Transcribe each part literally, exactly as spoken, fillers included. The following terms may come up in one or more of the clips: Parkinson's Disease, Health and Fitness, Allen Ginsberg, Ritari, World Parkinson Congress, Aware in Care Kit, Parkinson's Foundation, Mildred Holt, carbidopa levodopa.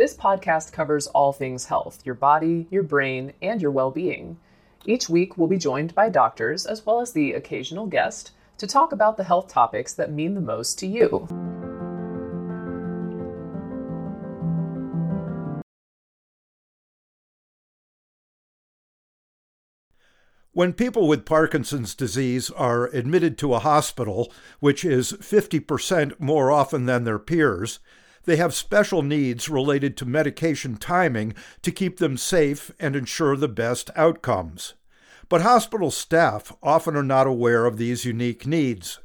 This podcast covers all things health, your body, your brain, and your well-being. Each week, we'll be joined by doctors, as well as the occasional guest, to talk about the health topics that mean the most to you. When people with Parkinson's disease are admitted to a hospital, which is fifty percent more often than their peers, they have special needs related to medication timing to keep them safe and ensure the best outcomes. But hospital staff often are not aware of these unique needs.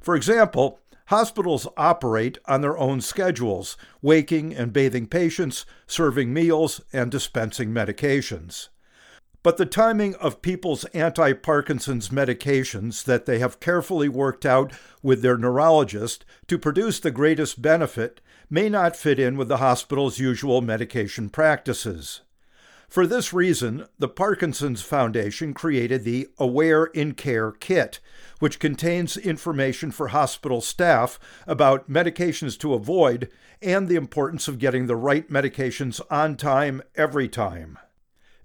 For example, hospitals operate on their own schedules, waking and bathing patients, serving meals, and dispensing medications. But the timing of people's anti-Parkinson's medications that they have carefully worked out with their neurologist to produce the greatest benefit may not fit in with the hospital's usual medication practices. For this reason, the Parkinson's Foundation created the Aware in Care Kit, which contains information for hospital staff about medications to avoid and the importance of getting the right medications on time every time.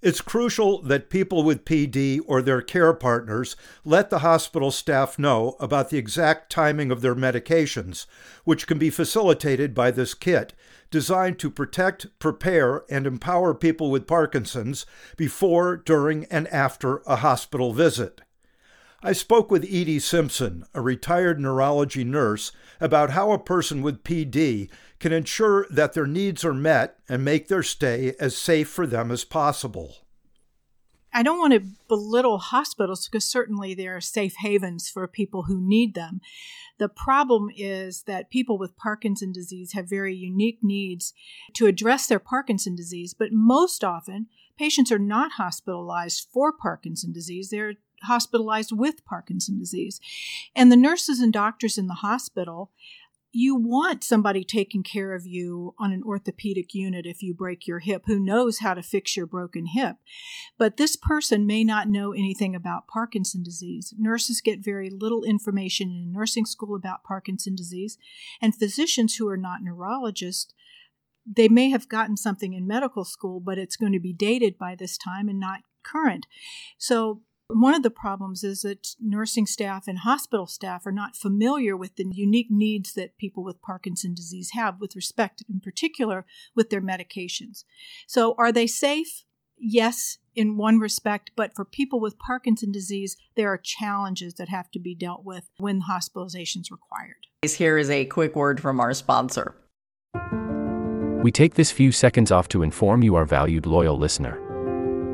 It's crucial that people with P D or their care partners let the hospital staff know about the exact timing of their medications, which can be facilitated by this kit, designed to protect, prepare, and empower people with Parkinson's before, during, and after a hospital visit. I spoke with Edie Simpson, a retired neurology nurse, about how a person with P D can ensure that their needs are met and make their stay as safe for them as possible. I don't want to belittle hospitals because certainly there are safe havens for people who need them. The problem is that people with Parkinson's disease have very unique needs to address their Parkinson's disease, but most often patients are not hospitalized for Parkinson's disease. They're hospitalized with Parkinson's disease. And the nurses and doctors in the hospital, you want somebody taking care of you on an orthopedic unit if you break your hip, who knows how to fix your broken hip. But this person may not know anything about Parkinson's disease. Nurses get very little information in nursing school about Parkinson's disease, and physicians who are not neurologists, they may have gotten something in medical school, but it's going to be dated by this time and not current. So one of the problems is that nursing staff and hospital staff are not familiar with the unique needs that people with Parkinson's disease have with respect, in particular, with their medications. So are they safe? Yes, in one respect, but for people with Parkinson's disease, there are challenges that have to be dealt with when hospitalization is required. Here is a quick word from our sponsor. We take this few seconds off to inform you, our valued loyal listener,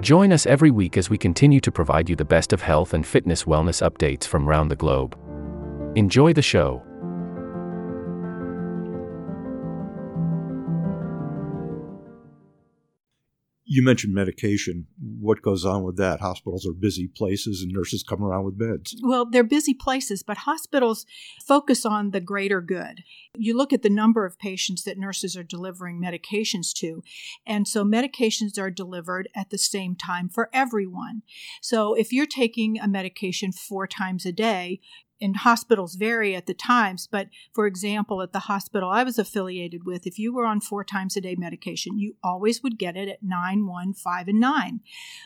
Join us every week as we continue to provide you the best of health and fitness wellness updates from around the globe. Enjoy the show. You mentioned medication. What goes on with that? Hospitals are busy places and nurses come around with beds. Well, they're busy places, but hospitals focus on the greater good. You look at the number of patients that nurses are delivering medications to, and so medications are delivered at the same time for everyone. So if you're taking a medication four times a day, and hospitals vary at the times, but for example, at the hospital I was affiliated with, if you were on four times a day medication, you always would get it at nine, one, five, and nine.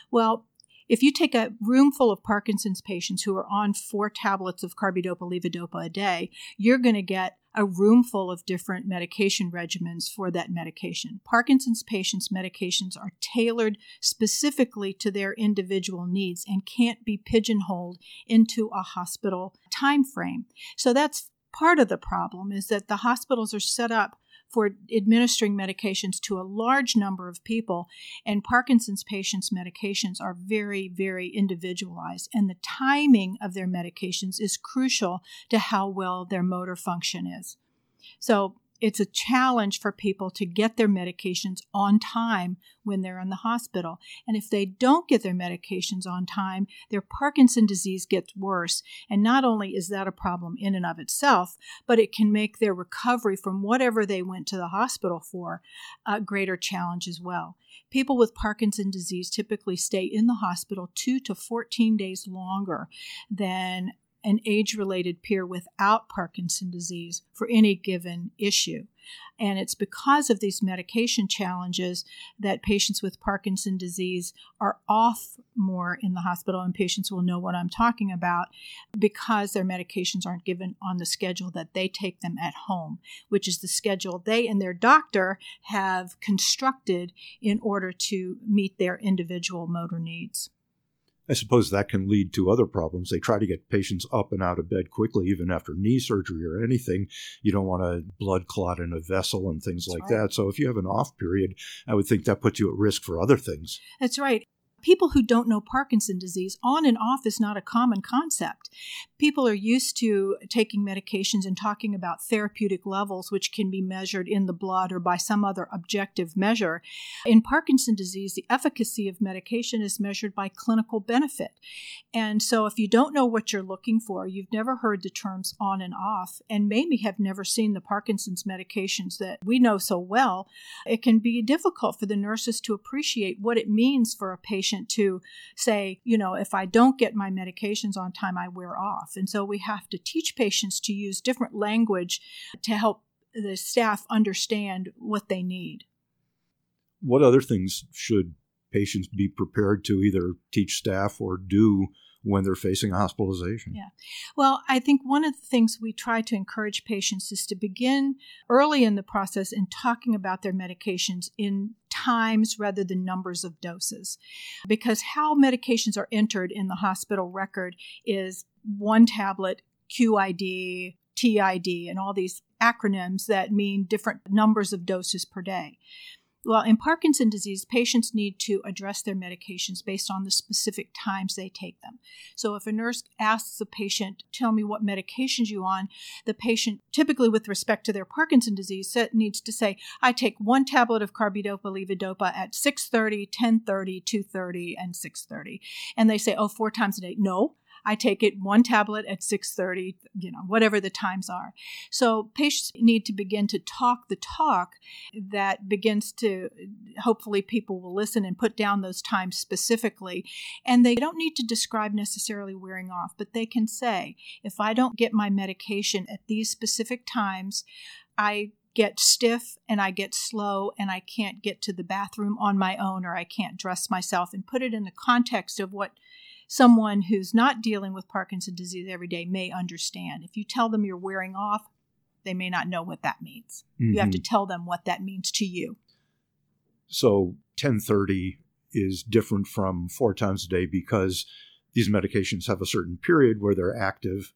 Well, if you take a room full of Parkinson's patients who are on four tablets of carbidopa levodopa a day, you're going to get a room full of different medication regimens for that medication. Parkinson's patients' medications are tailored specifically to their individual needs and can't be pigeonholed into a hospital time frame. So that's part of the problem, is that the hospitals are set up for administering medications to a large number of people, and Parkinson's patients' medications are very, very individualized, and the timing of their medications is crucial to how well their motor function is. So it's a challenge for people to get their medications on time when they're in the hospital. And if they don't get their medications on time, their Parkinson's disease gets worse. And not only is that a problem in and of itself, but it can make their recovery from whatever they went to the hospital for a greater challenge as well. People with Parkinson's disease typically stay in the hospital two to fourteen days longer than an age-related peer without Parkinson's disease for any given issue. And it's because of these medication challenges that patients with Parkinson's disease are off more in the hospital, and patients will know what I'm talking about because their medications aren't given on the schedule that they take them at home, which is the schedule they and their doctor have constructed in order to meet their individual motor needs. I suppose that can lead to other problems. They try to get patients up and out of bed quickly, even after knee surgery or anything. You don't want a blood clot in a vessel and things That's like right. that. So if you have an off period, I would think that puts you at risk for other things. That's right. People who don't know Parkinson's disease, on and off is not a common concept. People are used to taking medications and talking about therapeutic levels, which can be measured in the blood or by some other objective measure. In Parkinson's disease, the efficacy of medication is measured by clinical benefit. And so if you don't know what you're looking for, you've never heard the terms on and off, and maybe have never seen the Parkinson's medications that we know so well, it can be difficult for the nurses to appreciate what it means for a patient to say, you know, if I don't get my medications on time, I wear off. And so we have to teach patients to use different language to help the staff understand what they need. What other things should patients be prepared to either teach staff or do when they're facing a hospitalization? Yeah. Well, I think one of the things we try to encourage patients is to begin early in the process in talking about their medications in times rather than numbers of doses, because how medications are entered in the hospital record is one tablet, Q I D, T I D, and all these acronyms that mean different numbers of doses per day. Well, in Parkinson's disease, patients need to address their medications based on the specific times they take them. So if a nurse asks a patient, tell me what medications you're on, the patient, typically with respect to their Parkinson's disease, needs to say, I take one tablet of carbidopa levodopa at six thirty, ten thirty, two thirty, and six thirty. And they say, oh, four times a day. No. I take it one tablet at six thirty, you know, whatever the times are. So patients need to begin to talk the talk that begins to, hopefully people will listen and put down those times specifically. And they don't need to describe necessarily wearing off, but they can say, if I don't get my medication at these specific times, I get stiff and I get slow and I can't get to the bathroom on my own, or I can't dress myself, and put it in the context of what someone who's not dealing with Parkinson's disease every day may understand. If you tell them you're wearing off, they may not know what that means. Mm-hmm. You have to tell them what that means to you. So ten thirty is different from four times a day because these medications have a certain period where they're active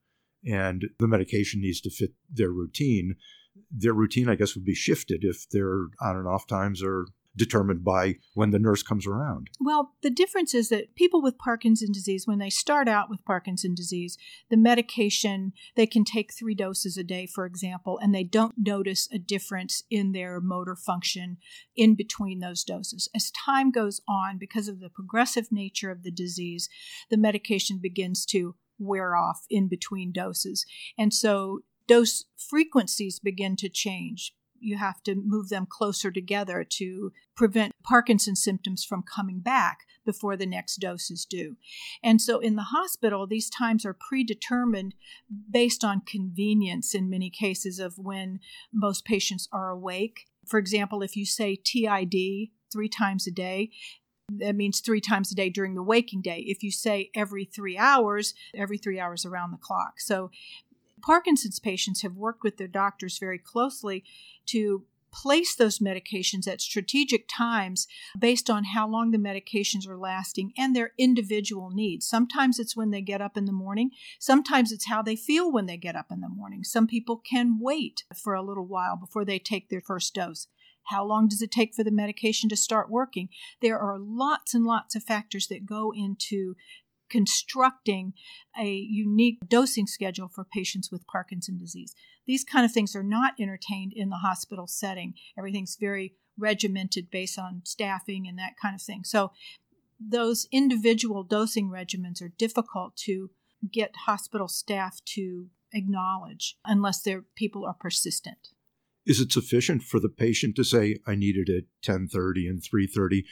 and the medication needs to fit their routine. Their routine, I guess, would be shifted if their on and off times are determined by when the nurse comes around. Well, the difference is that people with Parkinson's disease, when they start out with Parkinson's disease, the medication, they can take three doses a day, for example, and they don't notice a difference in their motor function in between those doses. As time goes on, because of the progressive nature of the disease, the medication begins to wear off in between doses. And so dose frequencies begin to change. You have to move them closer together to prevent Parkinson's symptoms from coming back before the next dose is due. And so in the hospital, these times are predetermined based on convenience in many cases of when most patients are awake. For example, if you say T I D three times a day, that means three times a day during the waking day. If you say every three hours, every three hours around the clock. So Parkinson's patients have worked with their doctors very closely to place those medications at strategic times based on how long the medications are lasting and their individual needs. Sometimes it's when they get up in the morning. Sometimes it's how they feel when they get up in the morning. Some people can wait for a little while before they take their first dose. How long does it take for the medication to start working? There are lots and lots of factors that go into constructing a unique dosing schedule for patients with Parkinson's disease. These kind of things are not entertained in the hospital setting. Everything's very regimented based on staffing and that kind of thing. So those individual dosing regimens are difficult to get hospital staff to acknowledge unless their people are persistent. Is it sufficient for the patient to say, I need it at ten thirty and three thirty?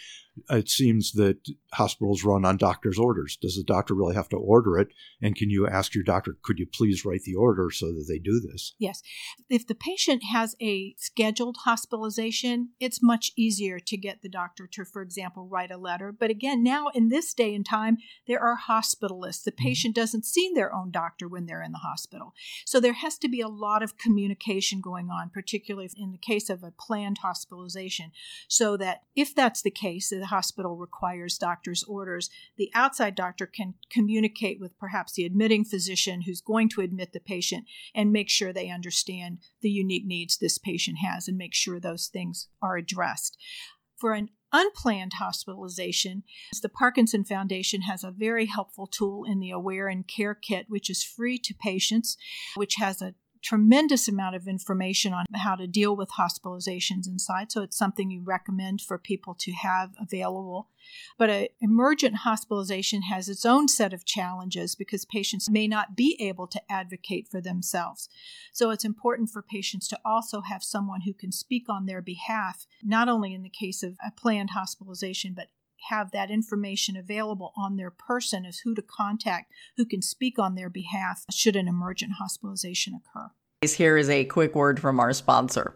It seems that hospitals run on doctor's orders. Does the doctor really have to order it? And can you ask your doctor, could you please write the order so that they do this? Yes. If the patient has a scheduled hospitalization, it's much easier to get the doctor to, for example, write a letter. But again, now in this day and time, there are hospitalists. The patient mm-hmm. doesn't see their own doctor when they're in the hospital. So there has to be a lot of communication going on, particularly particularly in the case of a planned hospitalization, so that if that's the case, the hospital requires doctor's orders, the outside doctor can communicate with perhaps the admitting physician who's going to admit the patient and make sure they understand the unique needs this patient has and make sure those things are addressed. For an unplanned hospitalization, the Parkinson Foundation has a very helpful tool in the Aware in Care Kit, which is free to patients, which has a tremendous amount of information on how to deal with hospitalizations inside. So it's something you recommend for people to have available. But an emergent hospitalization has its own set of challenges because patients may not be able to advocate for themselves. So it's important for patients to also have someone who can speak on their behalf, not only in the case of a planned hospitalization, but have that information available on their person as who to contact, who can speak on their behalf should an emergent hospitalization occur. Here is a quick word from our sponsor.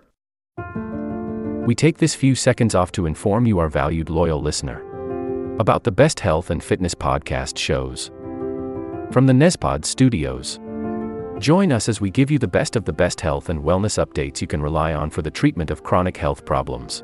We take this few seconds off to inform you, our valued loyal listener, about the best health and fitness podcast shows from the Nezpod Studios. Join us as we give you the best of the best health and wellness updates you can rely on for the treatment of chronic health problems.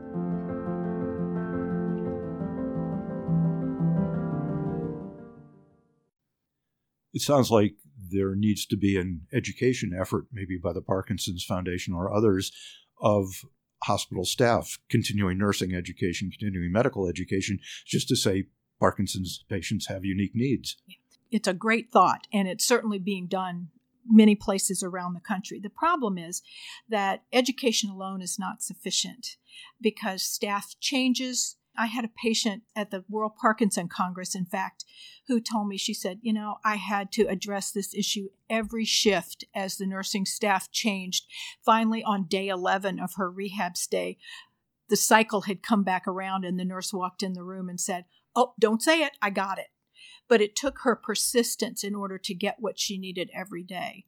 It sounds like there needs to be an education effort, maybe by the Parkinson's Foundation or others, of hospital staff, continuing nursing education, continuing medical education, just to say Parkinson's patients have unique needs. It's a great thought, and it's certainly being done many places around the country. The problem is that education alone is not sufficient because staff changes. I had a patient at the World Parkinson Congress, in fact, who told me, she said, you know, I had to address this issue every shift as the nursing staff changed. Finally, on day eleven of her rehab stay, the cycle had come back around and the nurse walked in the room and said, oh, don't say it, I got it. But it took her persistence in order to get what she needed every day.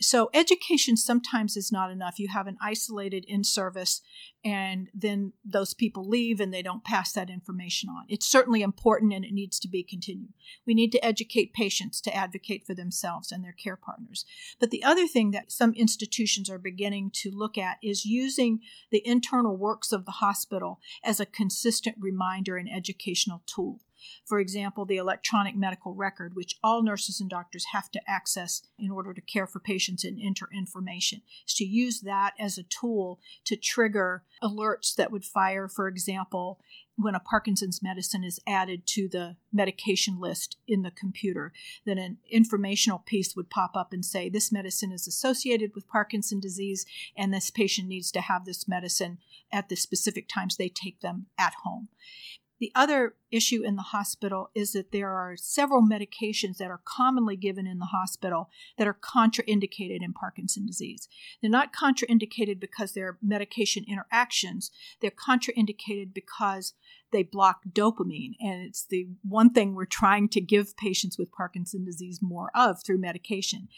So education sometimes is not enough. You have an isolated in-service, and then those people leave and they don't pass that information on. It's certainly important, and it needs to be continued. We need to educate patients to advocate for themselves and their care partners. But the other thing that some institutions are beginning to look at is using the internal works of the hospital as a consistent reminder and educational tool. For example, the electronic medical record, which all nurses and doctors have to access in order to care for patients and enter information, is to use that as a tool to trigger alerts that would fire, for example, when a Parkinson's medicine is added to the medication list in the computer, then an informational piece would pop up and say, this medicine is associated with Parkinson's disease, and this patient needs to have this medicine at the specific times they take them at home. The other issue in the hospital is that there are several medications that are commonly given in the hospital that are contraindicated in Parkinson's disease. They're not contraindicated because they're medication interactions. They're contraindicated because they block dopamine, and it's the one thing we're trying to give patients with Parkinson's disease more of through medication.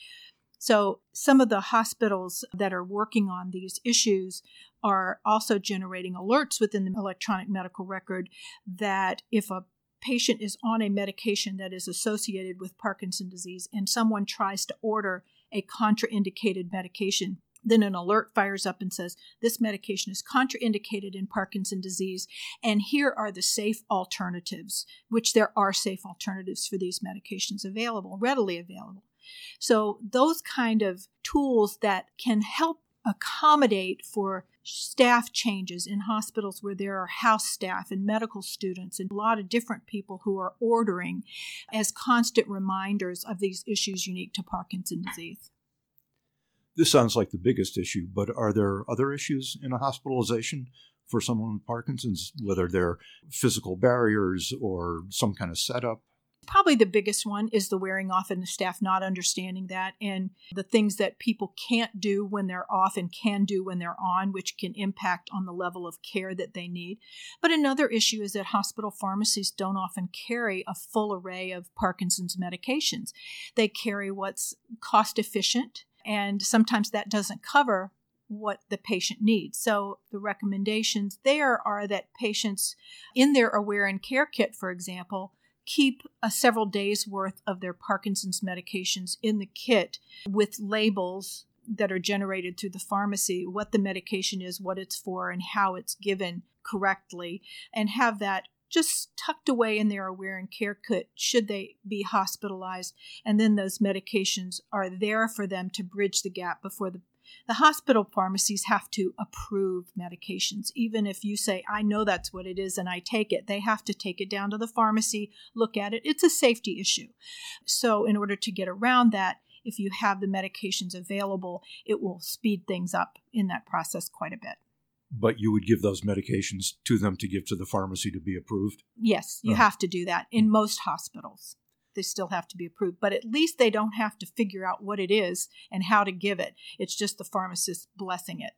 So some of the hospitals that are working on these issues are also generating alerts within the electronic medical record that if a patient is on a medication that is associated with Parkinson's disease and someone tries to order a contraindicated medication, then an alert fires up and says, this medication is contraindicated in Parkinson's disease, and here are the safe alternatives, which there are safe alternatives for these medications available, readily available. So those kind of tools that can help accommodate for staff changes in hospitals where there are house staff and medical students and a lot of different people who are ordering as constant reminders of these issues unique to Parkinson's disease. This sounds like the biggest issue, but are there other issues in a hospitalization for someone with Parkinson's, whether they're physical barriers or some kind of setup? Probably the biggest one is the wearing off and the staff not understanding that, and the things that people can't do when they're off and can do when they're on, which can impact on the level of care that they need. But another issue is that hospital pharmacies don't often carry a full array of Parkinson's medications. They carry what's cost efficient, and sometimes that doesn't cover what the patient needs. So the recommendations there are that patients in their Aware in Care Kit, for example, keep a several days worth of their Parkinson's medications in the kit with labels that are generated through the pharmacy, what the medication is, what it's for, and how it's given correctly, and have that just tucked away in their Aware and Care Kit should they be hospitalized. And then those medications are there for them to bridge the gap before the The hospital pharmacies have to approve medications. Even if you say, I know that's what it is and I take it, they have to take it down to the pharmacy, look at it. It's a safety issue. So in order to get around that, if you have the medications available, it will speed things up in that process quite a bit. But you would give those medications to them to give to the pharmacy to be approved? Yes, you uh-huh. have to do that in most hospitals. They still have to be approved, but at least they don't have to figure out what it is and how to give it. It's just the pharmacist blessing it.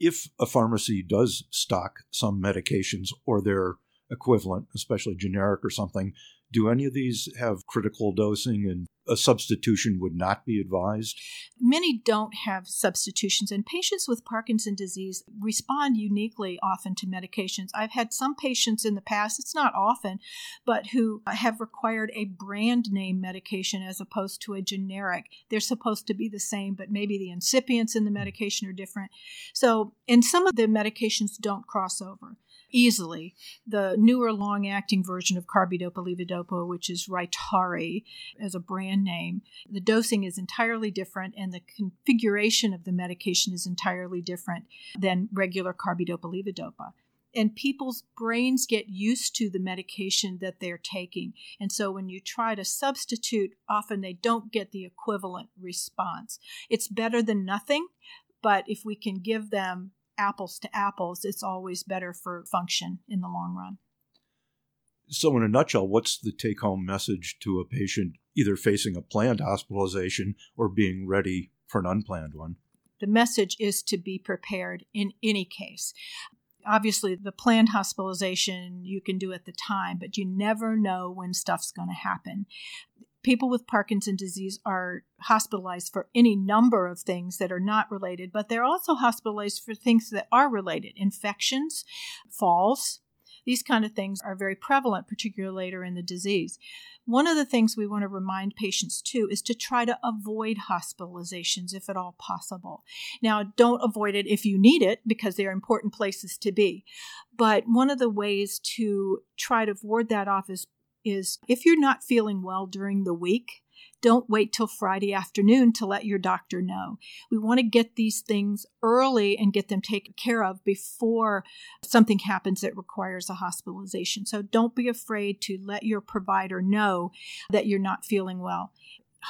If a pharmacy does stock some medications or their equivalent, especially generic or something, do any of these have critical dosing and a substitution would not be advised? Many don't have substitutions, and patients with Parkinson's disease respond uniquely often to medications. I've had some patients in the past, it's not often, but who have required a brand name medication as opposed to a generic. They're supposed to be the same, but maybe the incipients in the medication are different. So, and some of the medications don't cross over easily. The newer long-acting version of carbidopa levodopa, which is Ritari as a brand name, the dosing is entirely different and the configuration of the medication is entirely different than regular carbidopa levodopa. And people's brains get used to the medication that they're taking. And so when you try to substitute, often they don't get the equivalent response. It's better than nothing, but if we can give them apples to apples, it's always better for function in the long run. So in a nutshell, what's the take-home message to a patient either facing a planned hospitalization or being ready for an unplanned one? The message is to be prepared in any case. Obviously, the planned hospitalization you can do at the time, but you never know when stuff's going to happen. People with Parkinson's disease are hospitalized for any number of things that are not related, but they're also hospitalized for things that are related. Infections, falls, These kind of things are very prevalent, particularly later in the disease. One of the things we want to remind patients, too, is to try to avoid hospitalizations if at all possible. Now, don't avoid it if you need it, because they're important places to be. But one of the ways to try to ward that off is, is if you're not feeling well during the week, don't wait till Friday afternoon to let your doctor know. We want to get these things early and get them taken care of before something happens that requires a hospitalization. So don't be afraid to let your provider know that you're not feeling well.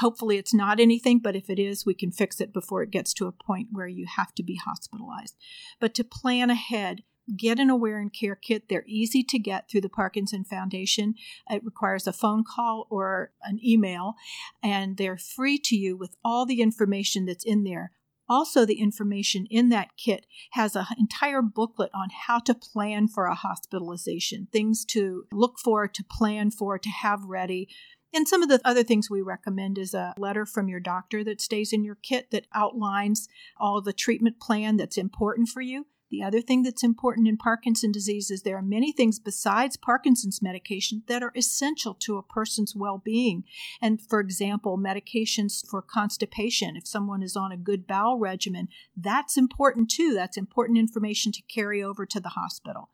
Hopefully it's not anything, but if it is, we can fix it before it gets to a point where you have to be hospitalized. But to plan ahead, get an Aware in Care Kit. They're easy to get through the Parkinson Foundation. It requires a phone call or an email, and they're free to you with all the information that's in there. Also, the information in that kit has an entire booklet on how to plan for a hospitalization, things to look for, to plan for, to have ready. And some of the other things we recommend is a letter from your doctor that stays in your kit that outlines all the treatment plan that's important for you. The other thing that's important in Parkinson's disease is there are many things besides Parkinson's medication that are essential to a person's well-being. And for example, medications for constipation, if someone is on a good bowel regimen, that's important too. That's important information to carry over to the hospital.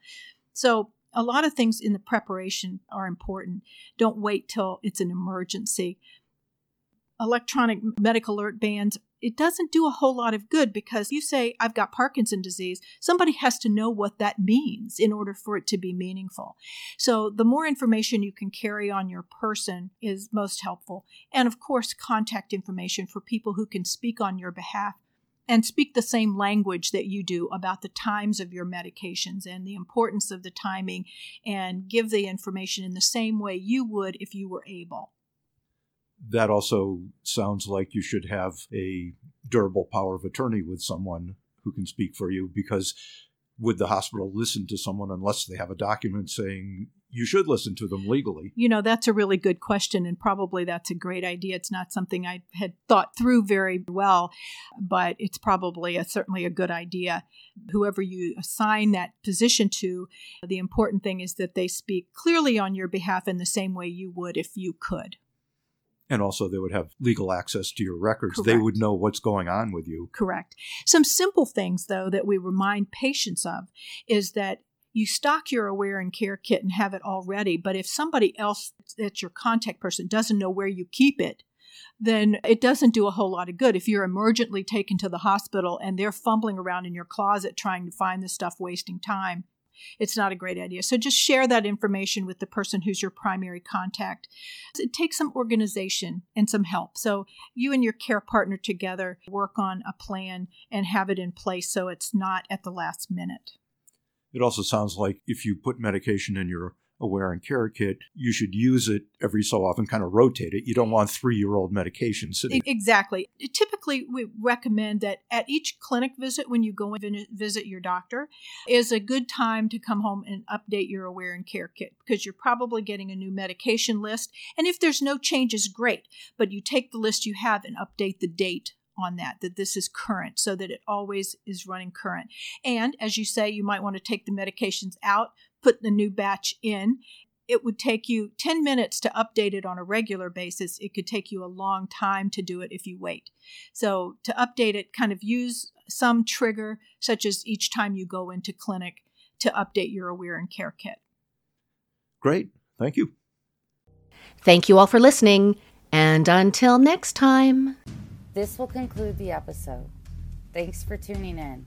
So a lot of things in the preparation are important. Don't wait till it's an emergency. Electronic medical alert bands, it doesn't do a whole lot of good, because you say, I've got Parkinson's disease, somebody has to know what that means in order for it to be meaningful. So the more information you can carry on your person is most helpful. And of course, contact information for people who can speak on your behalf and speak the same language that you do about the times of your medications and the importance of the timing, and give the information in the same way you would if you were able. That also sounds like you should have a durable power of attorney with someone who can speak for you, because would the hospital listen to someone unless they have a document saying you should listen to them legally? You know, that's a really good question, and probably that's a great idea. It's not something I had thought through very well, but it's probably a, certainly a good idea. Whoever you assign that position to, the important thing is that they speak clearly on your behalf in the same way you would if you could. And also they would have legal access to your records. Correct. They would know what's going on with you. Correct. Some simple things, though, that we remind patients of is that you stock your Aware in Care Kit and have it all ready, but if somebody else that's your contact person doesn't know where you keep it, then it doesn't do a whole lot of good. If you're emergently taken to the hospital and they're fumbling around in your closet trying to find this stuff, wasting time, it's not a great idea. So just share that information with the person who's your primary contact. It takes some organization and some help. So you and your care partner together work on a plan and have it in place so it's not at the last minute. It also sounds like if you put medication in your Aware in Care Kit, you should use it every so often, kind of rotate it. You don't want three-year-old medication sitting. Exactly. Typically, we recommend that at each clinic visit, when you go and visit your doctor, is a good time to come home and update your Aware in Care Kit, because you're probably getting a new medication list. And if there's no changes, great. But you take the list you have and update the date on that, that this is current, so that it always is running current. And as you say, you might want to take the medications out, put the new batch in. It would take you ten minutes to update it on a regular basis. It could take you a long time to do it if you wait. So to update it, kind of use some trigger, such as each time you go into clinic, to update your Aware in Care Kit. Great. Thank you. Thank you all for listening. And until next time. This will conclude the episode. Thanks for tuning in.